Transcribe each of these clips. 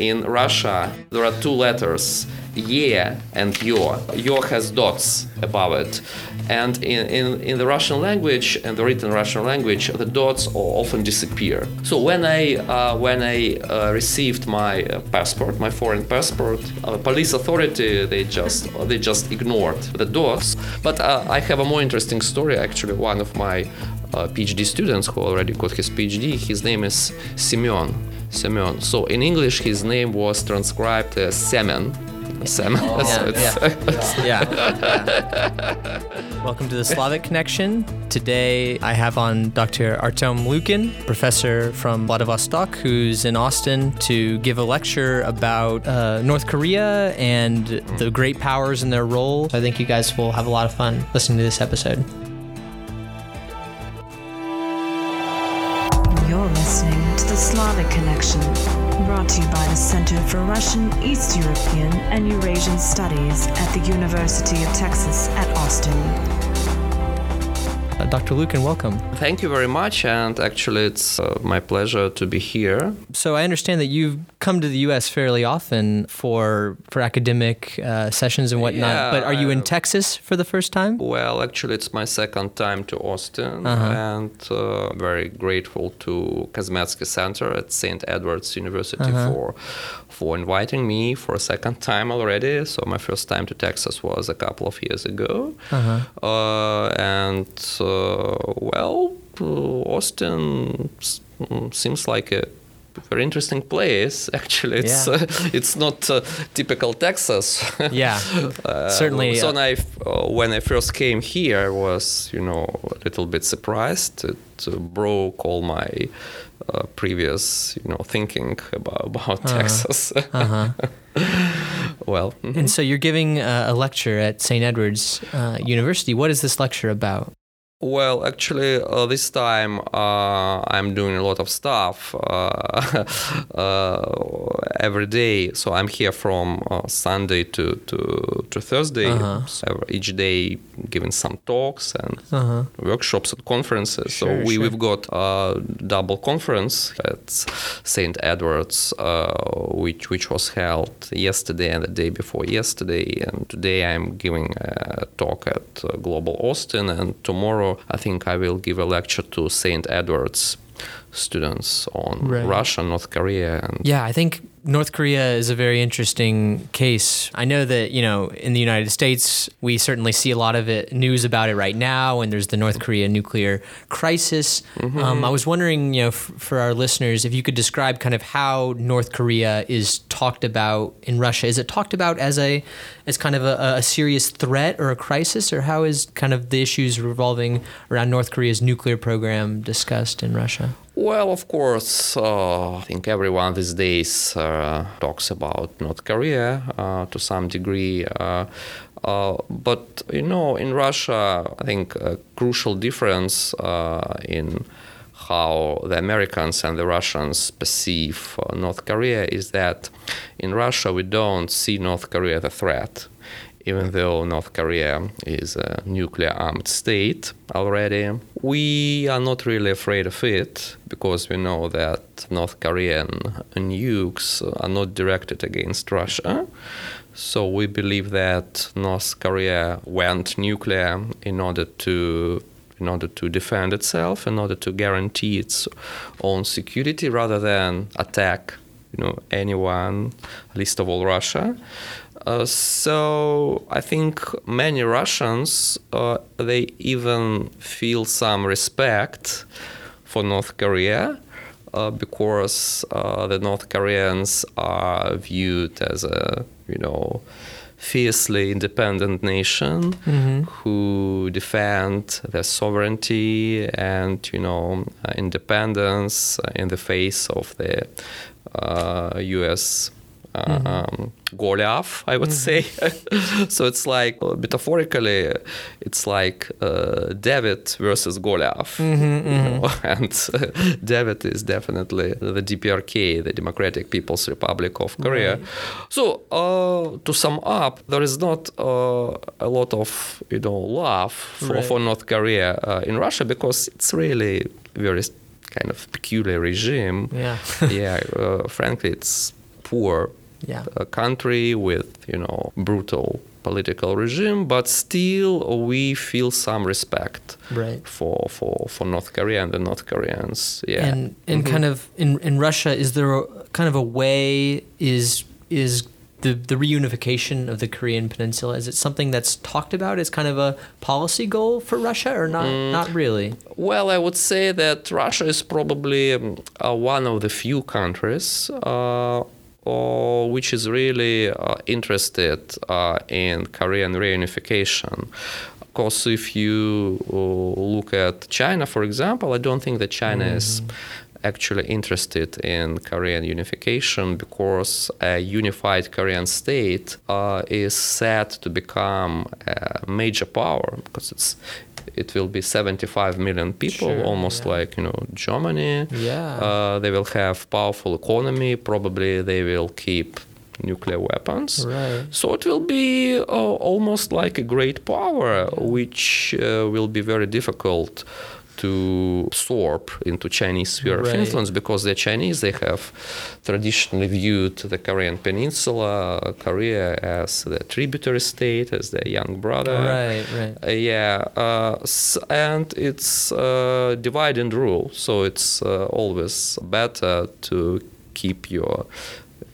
In Russia, there are two letters, Ye and Yo. Yo has dots above it. And in the Russian language, and the written Russian language, the dots often disappear. So when I received my passport, my foreign passport, police authority, they just ignored the dots. But I have a more interesting story, actually. One of my PhD students who already got his PhD, his name is Semyon. So in English, his name was transcribed as Semen. Welcome to the Slavic Connection. Today I have on Dr. Artem Lukin, professor from Vladivostok, who's in Austin to give a lecture about North Korea and the great powers and their role. So I think you guys will have a lot of fun listening to this episode. You're listening to the Slavic Connection, brought to you by the Center for Russian, East European, and Eurasian Studies at the University of Texas at Austin. Dr. Lukin, welcome. Thank you very much, and actually it's my pleasure to be here. So I understand that you've come to the U.S. fairly often for academic sessions and whatnot, but are you in Texas for the first time? Well, actually it's my second time to Austin, and I'm very grateful to Kozmetsky Center at St. Edward's University for inviting me for a second time already. So my first time to Texas was a couple of years ago, Austin seems like a very interesting place. Actually, it's not typical Texas. Certainly. So when I first came here, I was a little bit surprised. It broke all my previous thinking about Texas. And so you're giving a lecture at St. Edward's University. What is this lecture about? Well, actually, this time I'm doing a lot of stuff every day. So I'm here from Sunday to Thursday. So each day, giving some talks and workshops and conferences. Sure, so we've got a double conference at St. Edward's, which was held yesterday and the day before yesterday. And today I'm giving a talk at Global Austin, and tomorrow I think I will give a lecture to St. Edward's students on Russia, North Korea. I think North Korea is a very interesting case. I know that, in the United States, we certainly see a lot of news about it right now, and there's the North Korea nuclear crisis. I was wondering, for our listeners, if you could describe kind of how North Korea is talked about in Russia. Is it talked about as kind of a serious threat or a crisis, or how is kind of the issues revolving around North Korea's nuclear program discussed in Russia? Well, of course, I think everyone these days talks about North Korea to some degree. But, in Russia, I think a crucial difference in how the Americans and the Russians perceive North Korea is that in Russia we don't see North Korea as a threat, even though North Korea is a nuclear-armed state already. We are not really afraid of it because we know that North Korean nukes are not directed against Russia. So we believe that North Korea went nuclear in order to defend itself, in order to guarantee its own security rather than attack, anyone, least of all Russia. So I think many Russians, they even feel some respect for North Korea because the North Koreans are viewed as a, fiercely independent nation who defend their sovereignty and, independence in the face of the U.S. Goliath, I would say. So it's like, metaphorically, it's like David versus Goliath. And David is definitely the DPRK, the Democratic People's Republic of Korea. So to sum up, there is not a lot of, love for North Korea in Russia because it's really very kind of peculiar regime. Frankly, it's poor country with, you know, brutal political regime, but still we feel some respect for North Korea and the North Koreans. Yeah. And kind of in Russia, is there a kind of a way, is the reunification of the Korean peninsula, is it something that's talked about as kind of a policy goal for Russia or not really? Well, I would say that Russia is probably one of the few countries which is really interested in Korean reunification. Of course, if you look at China, for example, I don't think that China is actually interested in Korean unification, because a unified Korean state is set to become a major power, because it will be 75 million people, like, you know, Germany. Yeah. They will have powerful economy. Probably they will keep nuclear weapons. Right. So it will be almost like a great power, which will be very difficult to absorb into Chinese sphere of influence, because they're Chinese. They have traditionally viewed the Korean peninsula, Korea, as the tributary state, as their young brother. And it's divide and rule. So it's always better to keep your,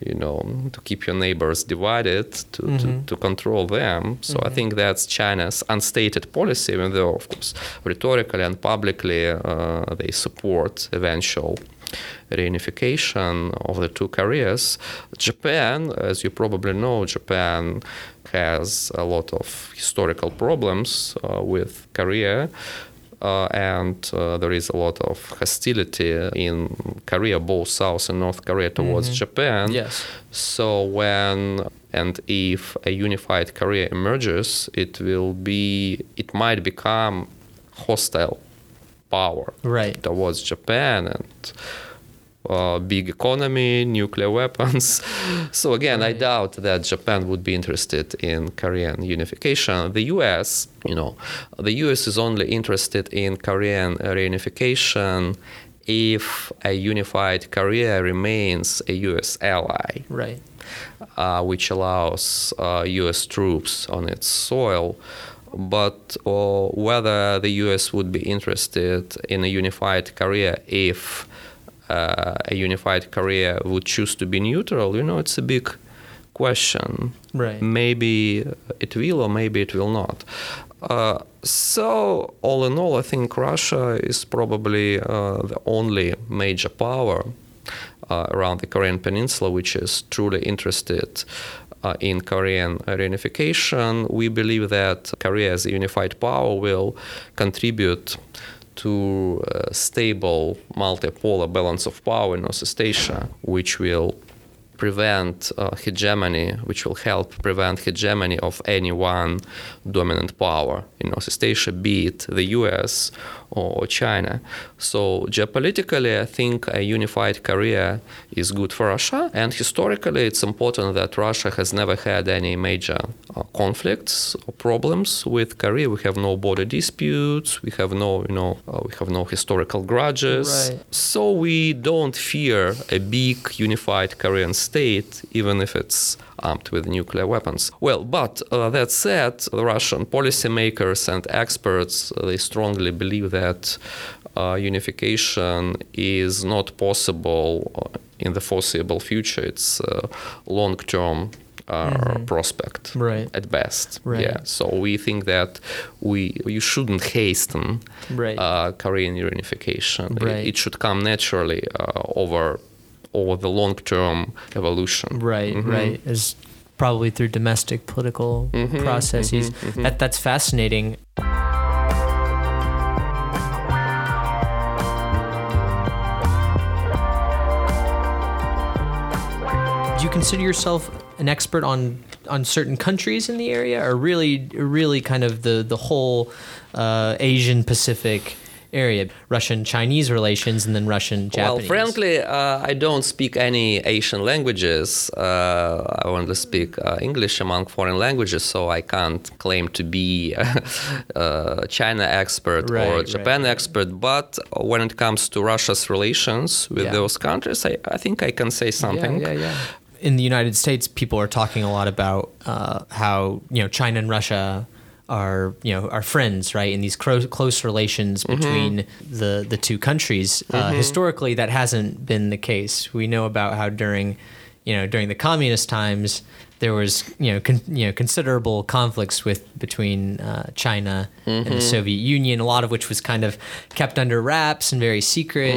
you know, to keep your neighbors divided, to control them. So I think that's China's unstated policy, even though, of course, rhetorically and publicly they support eventual reunification of the two Koreas. Japan, as you probably know, Japan has a lot of historical problems with Korea. And there is a lot of hostility in Korea, both South and North Korea, towards Japan. Yes. So when and if a unified Korea emerges, it might become hostile power towards Japan, and big economy, nuclear weapons. So again, I doubt that Japan would be interested in Korean unification. The U.S., you know, the U.S. is only interested in Korean reunification if a unified Korea remains a U.S. ally, which allows U.S. troops on its soil. But whether the U.S. would be interested in a unified Korea if a unified Korea would choose to be neutral, you know, it's a big question. Right. Maybe it will, or maybe it will not. So all in all, I think Russia is probably the only major power around the Korean peninsula which is truly interested in Korean reunification. We believe that Korea as a unified power will contribute to a stable multipolar balance of power in Northeast Asia, which will prevent hegemony, which will help prevent hegemony of any one dominant power in Northeast Asia, be it the US or China. So geopolitically, I think a unified Korea is good for Russia. And historically, it's important that Russia has never had any major conflicts or problems with Korea. We have no border disputes. We have no, you know, we have no historical grudges. Right. So we don't fear a big unified Korean state, even if it's armed with nuclear weapons. Well, but that said, the Russian policymakers and experts, they strongly believe that unification is not possible in the foreseeable future. It's a long-term prospect at best. Right. Yeah. So we think that you shouldn't hasten Korean reunification. Right. It should come naturally over the long-term evolution. Right, right. It's probably through domestic political processes. That's fascinating. Do you consider yourself an expert on certain countries in the area, or really kind of the whole Asian Pacific area, Russian-Chinese relations, and then Russian-Japanese? Well, frankly, I don't speak any Asian languages. I only speak English among foreign languages, so I can't claim to be a China expert or a Japan expert. But when it comes to Russia's relations with those countries, I think I can say something. in the United States, people are talking a lot about how, you know, China and Russia are, you know, are friends, right? And these close relations between the two countries. Historically, that hasn't been the case. We know about how during, you know, during the communist times, there was, you know, considerable conflicts between China and the Soviet Union, a lot of which was kind of kept under wraps and very secret,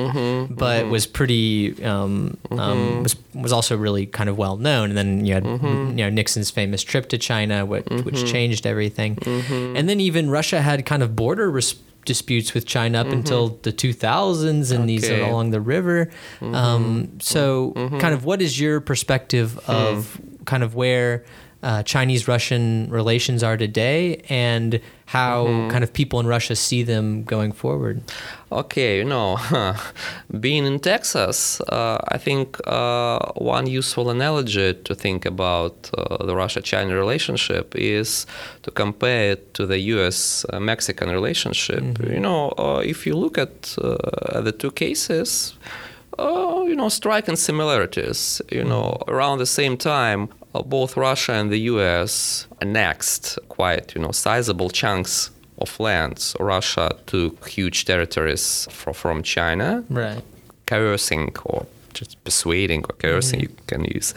but was pretty was also really kind of well known. And then you had you know, Nixon's famous trip to China, which changed everything. And then even Russia had kind of border disputes with China up until the 2000s, and these are along the river. Kind of, what is your perspective of kind of where Chinese-Russian relations are today, and how kind of people in Russia see them going forward? Okay, you know, being in Texas, I think one useful analogy to think about the Russia-China relationship is to compare it to the U.S.-Mexican relationship. You know, if you look at the two cases, you know, striking similarities. You know, around the same time, both Russia and the U.S. annexed quite, you know, sizable chunks of lands. Russia took huge territories from China, right? Coercing or just persuading or coercing, you can use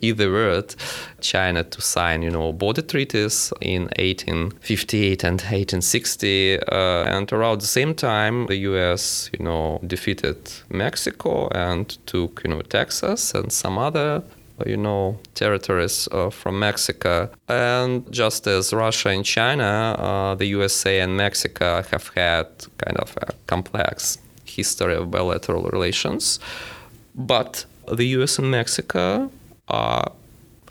either word, China to sign, you know, border treaties in 1858 and 1860. And around the same time, the U.S., you know, defeated Mexico and took, you know, Texas and some other, you know, territories from Mexico. And just as Russia and China, the USA and Mexico have had kind of a complex history of bilateral relations. But the US and Mexico are,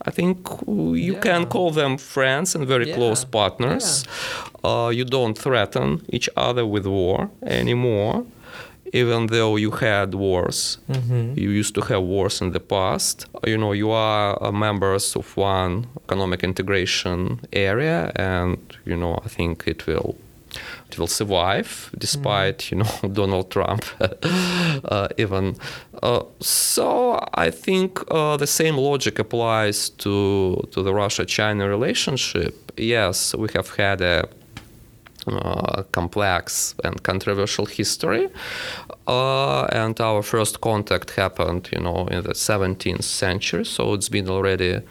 I think you can call them friends and very close partners. You don't threaten each other with war anymore, even though you had wars. You used to have wars in the past. You know, you are members of one economic integration area, and, you know, I think it will survive despite, you know, Donald Trump even. So I think the same logic applies to the Russia-China relationship. Yes, we have had a complex and controversial history, and our first contact happened, you know, in the 17th century, so it's been already,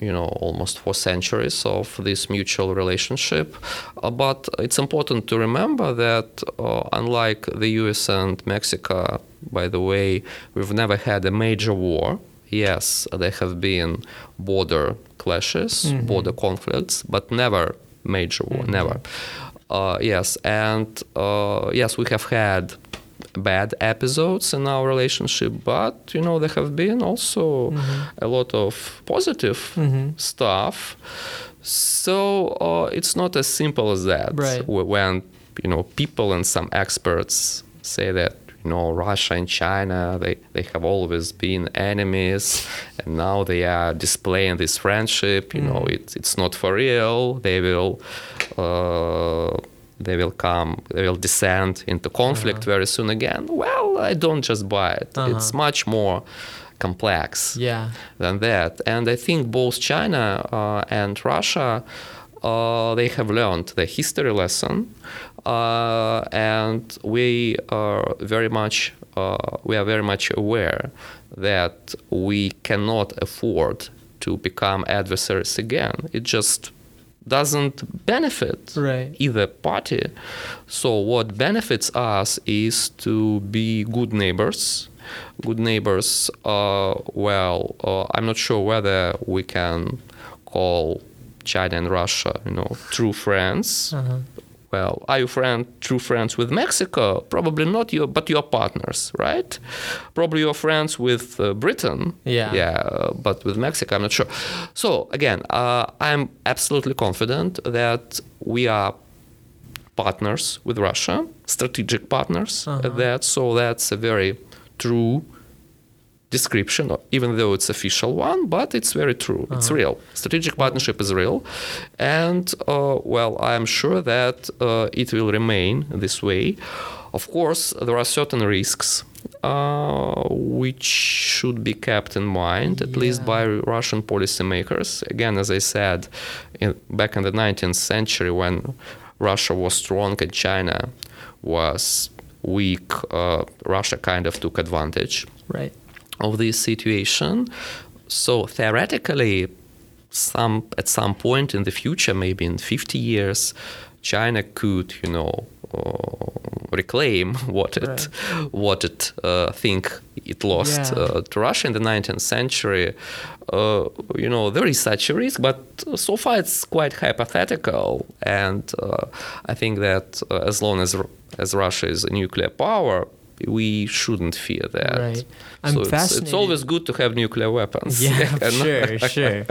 you know, almost 4 centuries of this mutual relationship. But it's important to remember that unlike the US and Mexico, by the way, we've never had a major war. Yes, there have been border clashes, border conflicts, but never major war, never. Yes, and yes, we have had bad episodes in our relationship, but, you know, there have been also a lot of positive stuff. So it's not as simple as that. Right. When, you know, people and some experts say that, you know, Russia and China, they have always been enemies, and now they are displaying this friendship. You know, it's not for real. They will descend into conflict very soon again. Well, I don't just buy it. It's much more complex than that. And I think both China and Russia, they have learned the history lesson, and we are very much aware that we cannot afford to become adversaries again. It just doesn't benefit either party. So what benefits us is to be good neighbors. Good neighbors. I'm not sure whether we can call China and Russia, you know, true friends. Well, are you true friends with Mexico? Probably not, but you're partners, right? Probably you're friends with Britain. But with Mexico, I'm not sure. So again, I'm absolutely confident that we are partners with Russia, strategic partners at that. So that's a very true description, even though it's official one, but it's very true. It's real. Strategic partnership is real. And, I'm sure that it will remain this way. Of course, there are certain risks which should be kept in mind, at least by Russian policymakers. Again, as I said, back in the 19th century, when Russia was strong and China was weak, Russia kind of took advantage of this situation. So theoretically, at some point in the future, maybe in 50 years, China could, reclaim what it think it lost to Russia in the 19th century. There is such a risk, but so far it's quite hypothetical. And I think that as long as Russia is a nuclear power, we shouldn't fear that. Right. So it's always good to have nuclear weapons. Yeah, sure.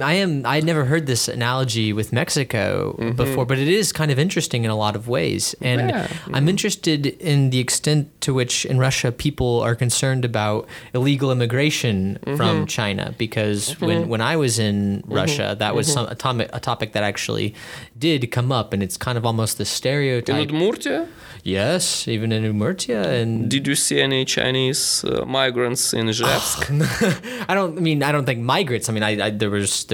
I never heard this analogy with Mexico before, but it is kind of interesting in a lot of ways. And I'm interested in the extent to which in Russia people are concerned about illegal immigration from China, because when I was in Russia, that was a topic that actually did come up, and it's kind of almost the stereotype. In Udmurtia? Yes, even in Udmurtia. And did you see any Chinese migrants in Zhevsk? Oh, I don't think migrants. I mean, there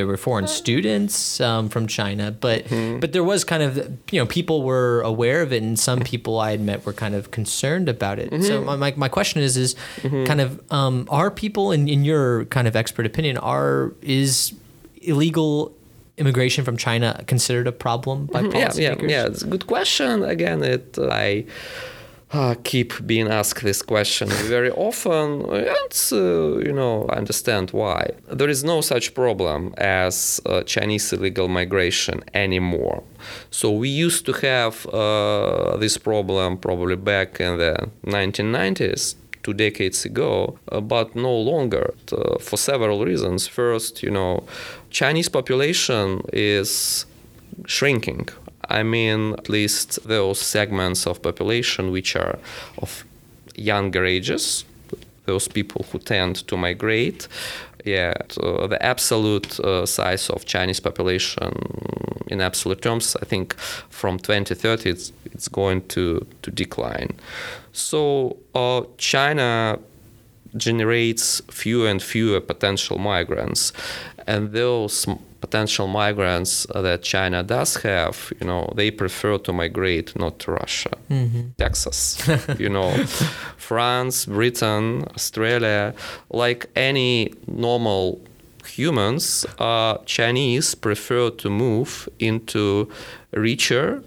were foreign students from China, but there was kind of, people were aware of it, and some people I had met were kind of concerned about it. So my question is kind of, are people in your kind of expert opinion, is illegal immigration from China considered a problem by policymakers? Yeah, it's a good question. Again, I keep being asked this question very often, and I understand why. There is no such problem as Chinese illegal migration anymore. So we used to have this problem probably back in the 1990s, 2 decades ago, but no longer, for several reasons. First, Chinese population is shrinking. I mean, at least those segments of population which are of younger ages, those people who tend to migrate. The absolute size of Chinese population in absolute terms, I think from 2030, it's going to decline. So China generates fewer and fewer potential migrants, and those potential migrants that China does have, they prefer to migrate not to Russia, Texas, France, Britain, Australia. Like any normal humans, Chinese prefer to move into richer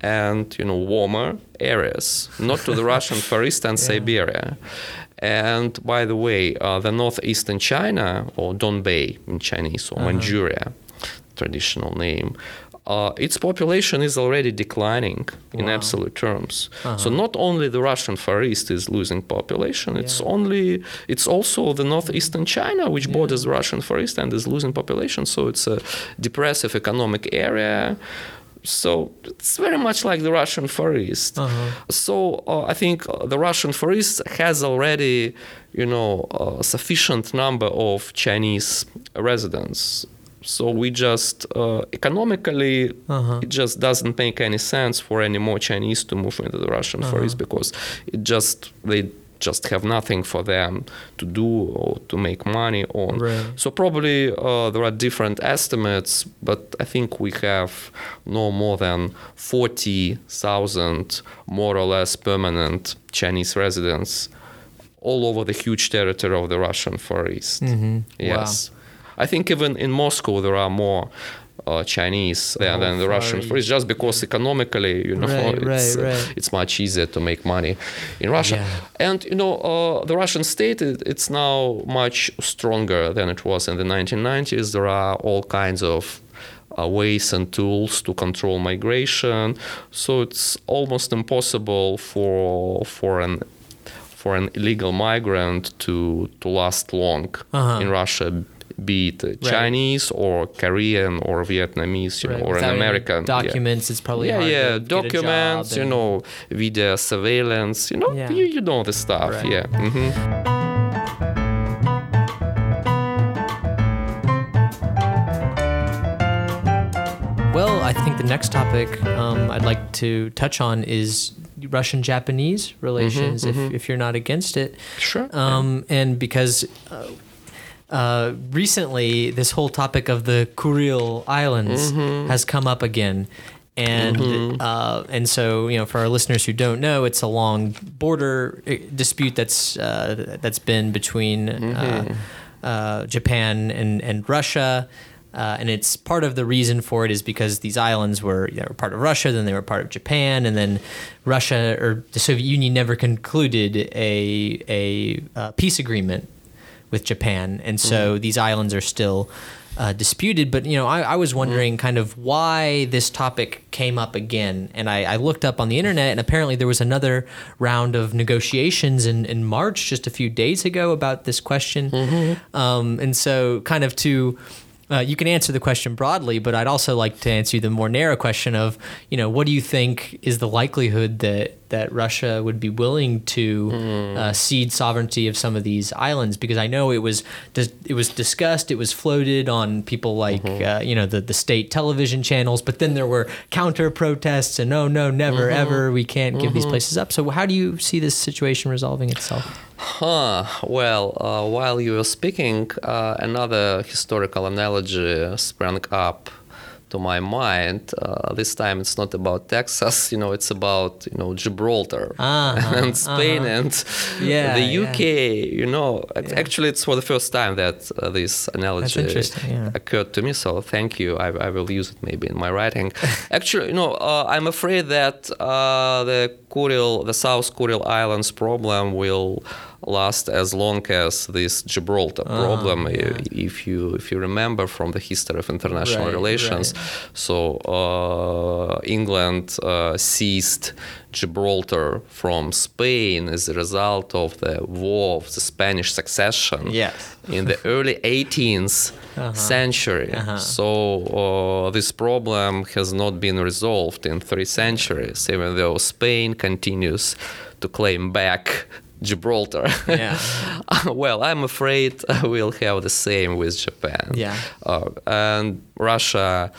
and, warmer areas, not to the Russian Far East and Siberia. And by the way, the northeastern China, or Donbei in Chinese, or Manchuria, traditional name, its population is already declining in absolute terms. So not only the Russian Far East is losing population, it's also the northeastern China, which borders Russian Far East and is losing population. So it's a depressive economic area. So it's very much like the Russian Far East. So I think the Russian Far East has already, a sufficient number of Chinese residents. So we just economically, it just doesn't make any sense for any more Chinese to move into the Russian Far East, because they just have nothing for them to do or to make money on. Right. So probably there are different estimates, but I think we have no more than 40,000 more or less permanent Chinese residents all over the huge territory of the Russian Far East. Yes. Wow. I think even in Moscow there are more Chinese than the Russian Far East, just because economically, it's much easier to make money in Russia. Yeah. And, the Russian state, it's now much stronger than it was in the 1990s. There are all kinds of ways and tools to control migration. So it's almost impossible for an illegal migrant to last long in Russia, be it Chinese or Korean or Vietnamese, or an American. Documents, it's probably hard to documents, get a job, video surveillance, you know the stuff, Well, I think the next topic I'd like to touch on is Russian-Japanese relations, if you're not against it. Sure. And because recently this whole topic of the Kuril Islands has come up again. And and so, you know, for our listeners who don't know, it's a long border dispute that's been between Japan and Russia. And it's part of the reason for it is because these islands were part of Russia, then they were part of Japan, and then Russia or the Soviet Union never concluded a peace agreement with Japan. And so these islands are still disputed. But, you know, I was wondering kind of why this topic came up again. And I looked up on the internet, and apparently there was another round of negotiations in March, just a few days ago, about this question. And so kind of to... you can answer the question broadly, but I'd also like to answer the more narrow question of, you know, what do you think is the likelihood that Russia would be willing to cede sovereignty of some of these islands? Because I know it was discussed, it was floated on people like, you know, the state television channels, but then there were counter protests and no, never, ever, we can't give these places up. So how do you see this situation resolving itself? Well, while you were speaking, another historical analogy sprang up to my mind. This time it's not about Texas, you know, it's about, you know, Gibraltar and Spain and the UK, you know. Actually, it's for the first time that this analogy occurred to me, so thank you. I will use it maybe in my writing. Actually, you know, I'm afraid that the South Kuril Islands problem will last as long as this Gibraltar problem, if you remember from the history of international relations. Right. So England seized Gibraltar from Spain as a result of the War of the Spanish Succession in the early 18th century. So this problem has not been resolved in 3 centuries, even though Spain continues to claim back Gibraltar. Well, I'm afraid we'll have the same with Japan. And Russia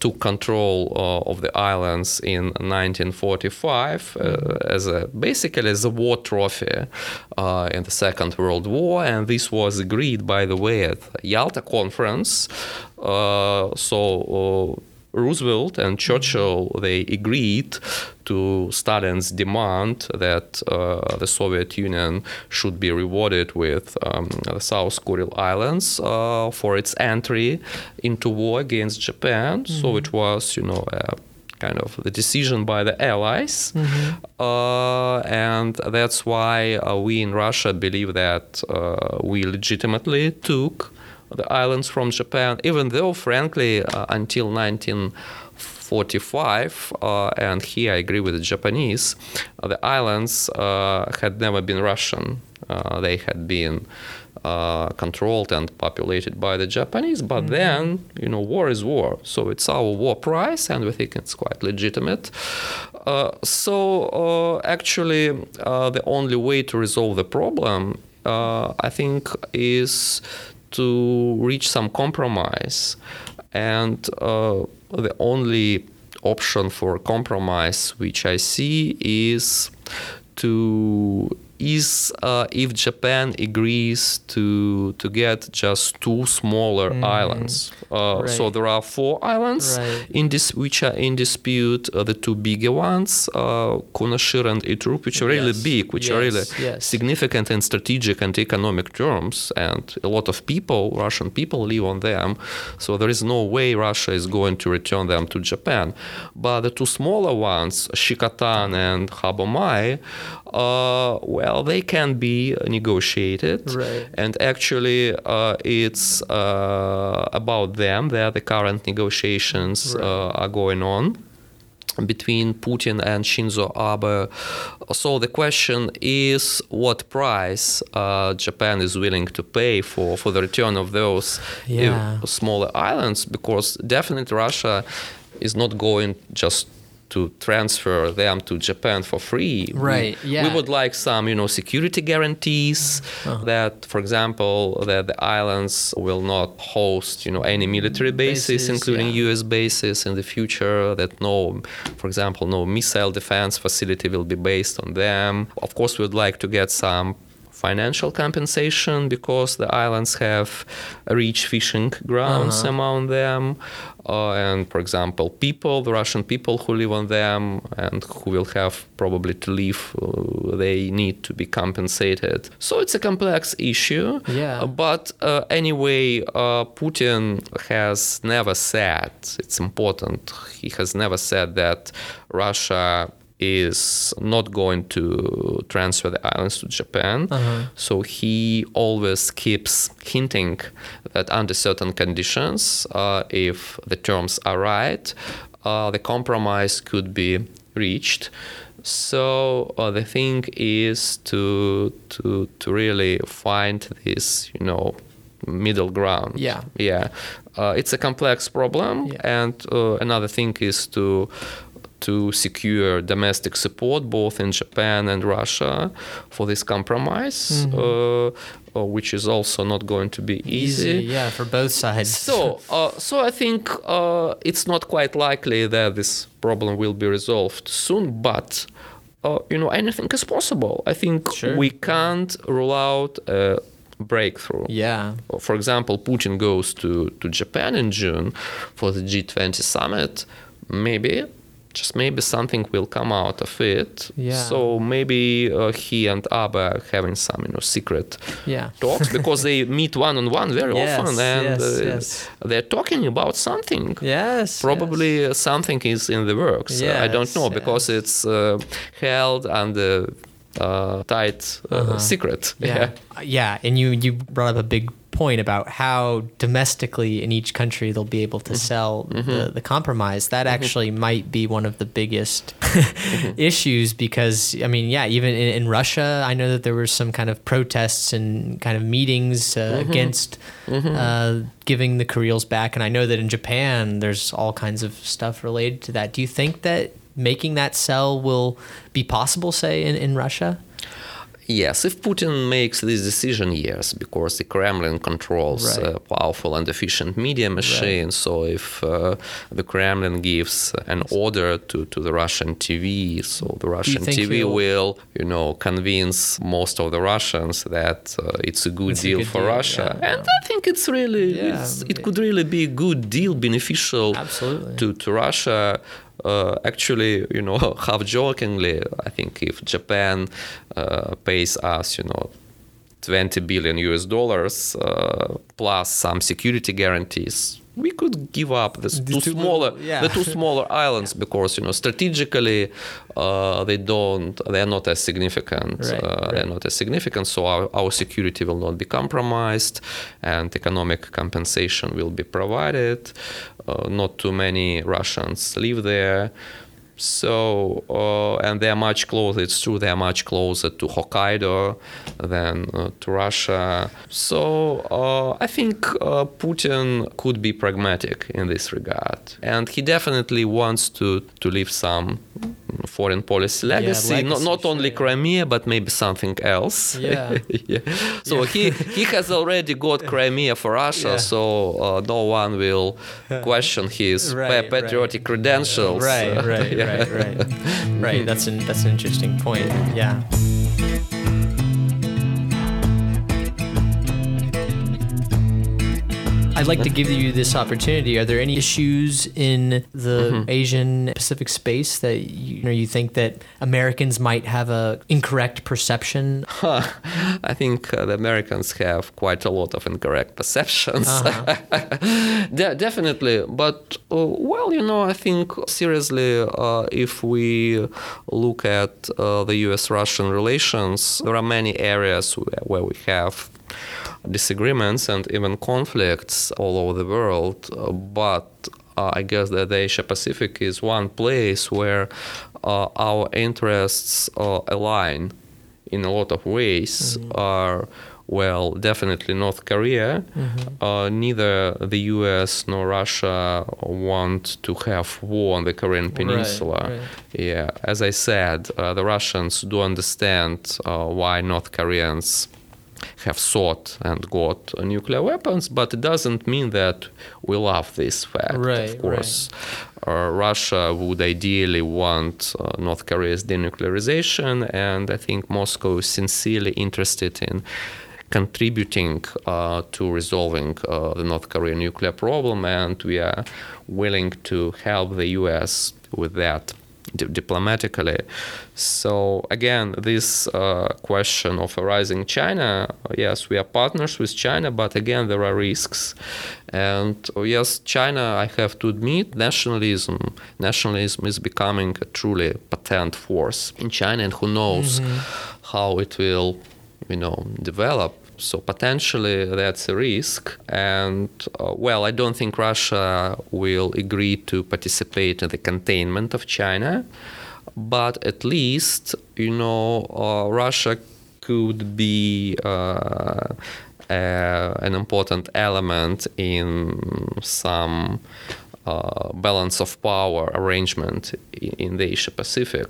took control of the islands in 1945 as basically as a war trophy in the Second World War, and this was agreed, by the way, at the Yalta Conference. Roosevelt and Churchill, they agreed to Stalin's demand that the Soviet Union should be rewarded with the South Kuril Islands for its entry into war against Japan. So it was, you know, kind of the decision by the Allies. And that's why we in Russia believe that we legitimately took the islands from Japan, even though, frankly, until 1945, and here I agree with the Japanese, the islands had never been Russian. They had been controlled and populated by the Japanese, but then, you know, war is war. So it's our war prize, and we think it's quite legitimate. So actually, the only way to resolve the problem, I think, is to reach some compromise. And the only option for compromise which I see is if Japan agrees to get just 2 smaller islands. So there are 4 islands which are in dispute. The 2 bigger ones, Kunashir and Iturup, which are really big, which are really significant in strategic and economic terms. And a lot of people, Russian people, live on them. So there is no way Russia is going to return them to Japan. But the 2 smaller ones, Shikotan and Habomai, they can be negotiated. And actually, it's about them that the current negotiations are going on between Putin and Shinzo Abe. So the question is what price Japan is willing to pay for the return of those smaller islands, because definitely Russia is not going just to transfer them to Japan for free. Right. We would like some, security guarantees that, for example, that the islands will not host, any military bases, including U.S. bases in the future. That no missile defense facility will be based on them. Of course, we would like to get some financial compensation because the islands have rich fishing grounds among them. And, for example, the Russian people who live on them and who will have probably to leave, they need to be compensated. So it's a complex issue. Yeah. But anyway, Putin has never said, it's important, he has never said that Russia is not going to transfer the islands to Japan. So he always keeps hinting that under certain conditions, if the terms are right, the compromise could be reached. So the thing is to really find this, middle ground. Yeah. It's a complex problem. And another thing is to secure domestic support both in Japan and Russia for this compromise, which is also not going to be easy. Yeah, for both sides. So I think it's not quite likely that this problem will be resolved soon, but anything is possible. I think we can't rule out breakthrough. Yeah. For example, Putin goes to Japan in June for the G20 summit. Maybe something will come out of it. Yeah. So maybe he and Abe are having some, secret talks because they meet one-on-one very often, and they're talking about something. Yes. Probably something is in the works. Yes, I don't know because it's held under tight secret. Yeah, and you brought up a big point about how domestically in each country they'll be able to sell the compromise. That actually might be one of the biggest issues because, even in Russia, I know that there were some kind of protests and kind of meetings against giving the Kurils back. And I know that in Japan, there's all kinds of stuff related to that. Do you think that making that sell will be possible, say, in Russia? Yes, if Putin makes this decision, yes, because the Kremlin controls a powerful and efficient media machine. Right. So if the Kremlin gives an order to the Russian TV, so the Russian TV will, convince most of the Russians that it's a good deal for Russia. Yeah. And I think it's really, it could really be a good deal, beneficial to Russia. Actually, half jokingly, I think if Japan pays us, $20 billion plus some security guarantees, we could give up the two smaller islands because, strategically, they're not as significant. They're not as significant, so our security will not be compromised and economic compensation will be provided. Not too many Russians live there. So, and they're much closer, it's true, they're much closer to Hokkaido than to Russia. So, I think Putin could be pragmatic in this regard. And he definitely wants to leave some foreign policy legacy. Not only Crimea, but maybe something else. Yeah. So, he has already got Crimea for Russia, so no one will question his patriotic credentials. Right. Right. That's an interesting point. Yeah. I'd like to give you this opportunity. Are there any issues in the Asian Pacific space that you think that Americans might have a incorrect perception? I think the Americans have quite a lot of incorrect perceptions. Definitely. But I think seriously, if we look at the U.S.-Russian relations, there are many areas where we have disagreements and even conflicts all over the world, but I guess that the Asia-Pacific is one place where our interests align in a lot of ways. Well, definitely North Korea. Mm-hmm. Neither the US nor Russia want to have war on the Korean Peninsula. Right, right. Yeah, as I said, the Russians do understand why North Koreans have sought and got nuclear weapons, but it doesn't mean that we love this fact, right, of course. Right. Russia would ideally want North Korea's denuclearization, and I think Moscow is sincerely interested in contributing to resolving the North Korean nuclear problem, and we are willing to help the US with that diplomatically. So again, this question of a rising China, yes, we are partners with China, but again, there are risks. And yes, China, I have to admit, nationalism is becoming a truly potent force in China, and who knows how it will, develop. So potentially that's a risk. And I don't think Russia will agree to participate in the containment of China, but at least, Russia could be an important element in some balance of power arrangement in the Asia-Pacific.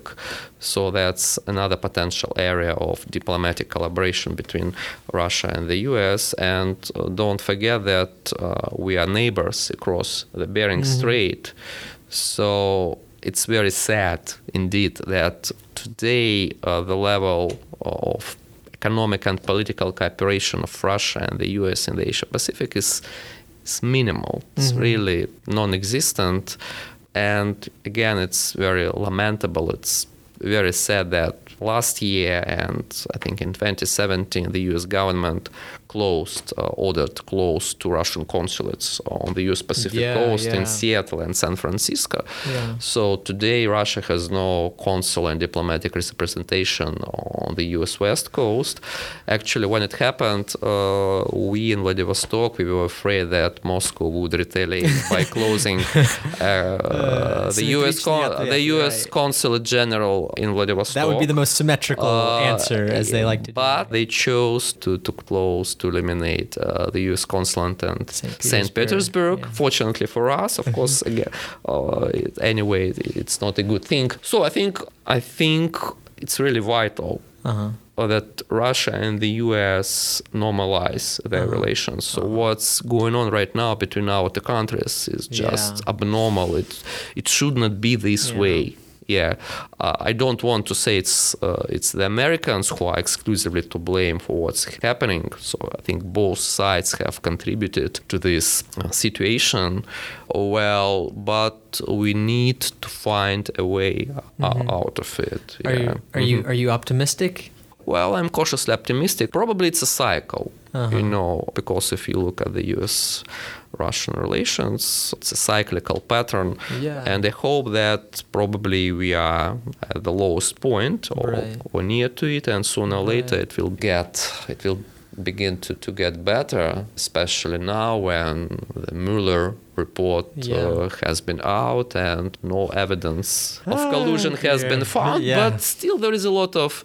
So that's another potential area of diplomatic collaboration between Russia and the US. And don't forget that we are neighbors across the Bering Strait. So it's very sad indeed that today the level of economic and political cooperation of Russia and the US in the Asia-Pacific is minimal. It's really non-existent. And again, it's very lamentable. It's very sad that last year, and I think in 2017, the US government ordered two Russian consulates on the US Pacific coast in Seattle and San Francisco. Yeah. So today, Russia has no consular and diplomatic representation on the US West Coast. Actually, when it happened, we in Vladivostok, we were afraid that Moscow would retaliate by closing the US Consulate General in Vladivostok. That would be the most symmetrical answer, as they like to do. But they chose to close, to eliminate the U.S. consulate in St. Petersburg. Yeah. Fortunately for us, of course. Again, anyway, it's not a good thing. So I think it's really vital that Russia and the U.S. normalize their relations. So what's going on right now between our two countries is just abnormal. It should not be this way. Yeah, I don't want to say it's the Americans who are exclusively to blame for what's happening. So I think both sides have contributed to this situation. Well, but we need to find a way out of it. Yeah. Are you optimistic? Well, I'm cautiously optimistic. Probably it's a cycle, because if you look at the U.S.-Russian relations, it's a cyclical pattern. Yeah. And I hope that probably we are at the lowest point or near to it, and sooner or later it will begin to get better, especially now when the Mueller report has been out and no evidence of collusion has been found, but still there is a lot of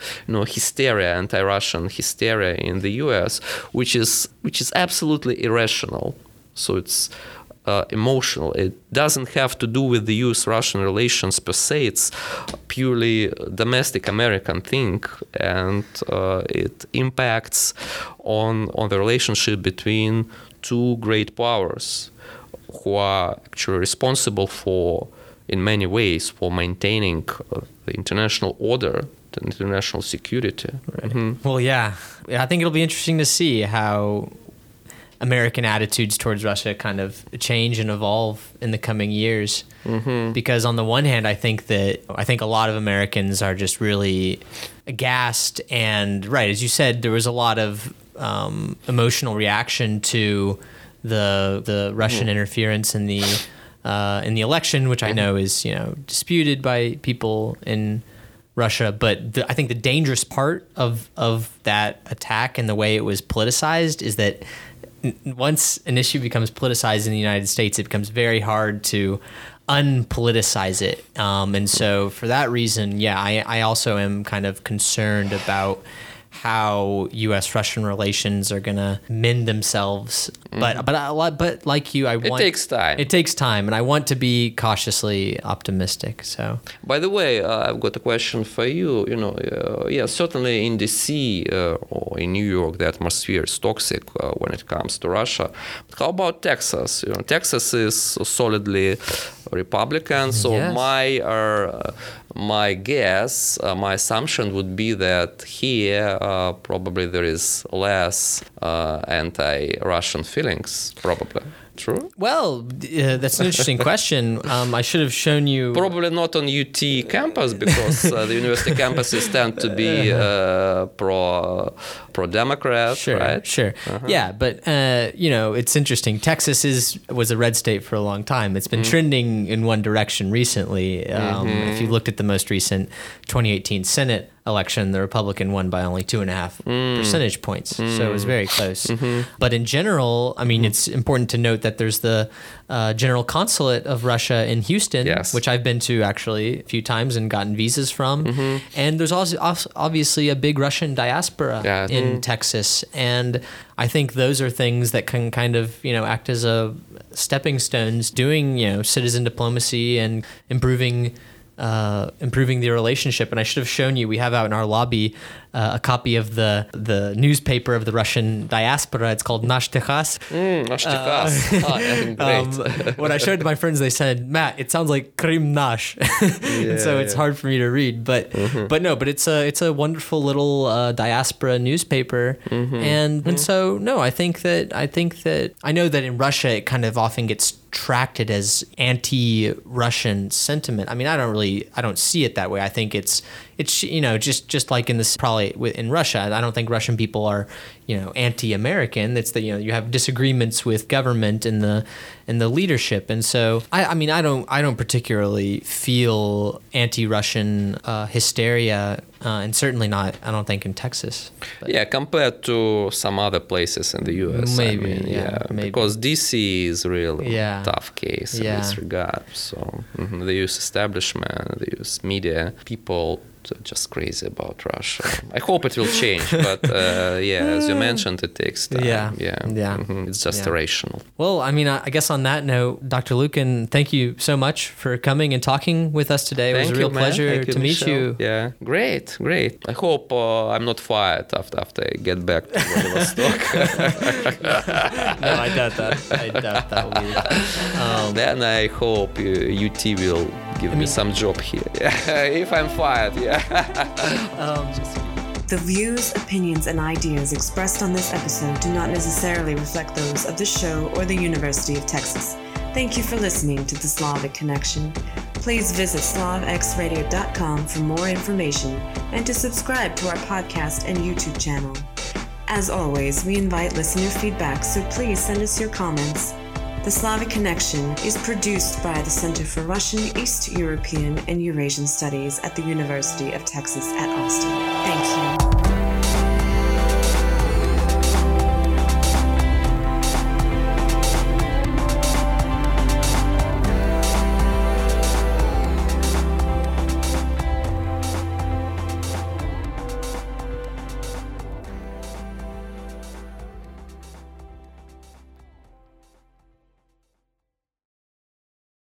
hysteria, anti-Russian hysteria in the US, which is absolutely irrational. So it's emotional. It doesn't have to do with the U.S.-Russian relations per se. It's purely domestic American thing, and it impacts on the relationship between two great powers who are actually responsible for, in many ways, for maintaining the international order, the international security. Right. Mm-hmm. Well, yeah. I think it'll be interesting to see how American attitudes towards Russia kind of change and evolve in the coming years. Mm-hmm. Because on the one hand, I think a lot of Americans are just really aghast and, as you said, there was a lot of emotional reaction to the Russian interference in the election, which I know is, disputed by people in Russia, but I think the dangerous part of that attack and the way it was politicized is that once an issue becomes politicized in the United States, it becomes very hard to unpoliticize it. And so for that reason, I also am kind of concerned about how U.S.-Russian relations are gonna mend themselves. Mm-hmm. But like you, it takes time, and I want to be cautiously optimistic. So, by the way, I've got a question for you. You know, certainly in D.C. Or in New York, the atmosphere is toxic when it comes to Russia. But how about Texas? You know, Texas is solidly Republican. So yes. My guess, my assumption would be that here probably there is less anti-Russian feelings, probably. True? Well, that's an interesting question. I should have shown you... Probably not on UT campus, because the university campuses tend to be pro-Democrat, sure, right? Sure, uh-huh. Yeah, but, you know, it's interesting. Texas was a red state for a long time. It's been trending in one direction recently. If you looked at the most recent 2018 Senate election, the Republican won by only 2.5 percentage points. So it was very close. Mm-hmm. But in general, I mean, it's important to note that there's the General Consulate of Russia in Houston, yes. which I've been to actually a few times and gotten visas from. Mm-hmm. And there's also obviously a big Russian diaspora in Texas. And I think those are things that can kind of, you know, act as a stepping stones, doing, you know, citizen diplomacy and improving the relationship. And I should have shown you, we have out in our lobby a copy of the newspaper of the Russian diaspora. It's called Nash Texas. Nash Texas. Great. When I showed my friends, they said, "Matt, it sounds like Krim Nash." And so it's hard for me to read, but it's a wonderful little diaspora newspaper. Mm-hmm. And so no, I think that I know that in Russia it kind of often gets tracted as anti-Russian sentiment. I mean, I don't see it that way. I think it's you know, just like in this, probably in Russia, I don't think Russian people are, you know, anti-American. It's that, you know, you have disagreements with government and the leadership. And so I mean I don't particularly feel anti-Russian hysteria, and certainly not, I don't think, in Texas. But. Yeah, compared to some other places in the U.S. Maybe, I mean, maybe. Because D.C. is really tough case in this regard. So the U.S. establishment, the U.S. media, people just crazy about Russia. I hope it will change, but as you mentioned, it takes time. It's just irrational. Well, I mean, I guess on that note, Dr. Lukin, thank you so much for coming and talking with us today. It was a real pleasure to meet you. Yeah, great. I hope I'm not fired after I get back to Vladivostok. No, I doubt that will be. Then I hope UT will give me some job here. If I'm fired, The views, opinions, and ideas expressed on this episode do not necessarily reflect those of the show or the University of Texas. Thank you for listening to The Slavic Connection. Please visit slavxradio.com for more information and to subscribe to our podcast and YouTube channel. As always, we invite listener feedback, so please send us your comments. The Slavic Connection is produced by the Center for Russian, East European, and Eurasian Studies at the University of Texas at Austin. Thank you.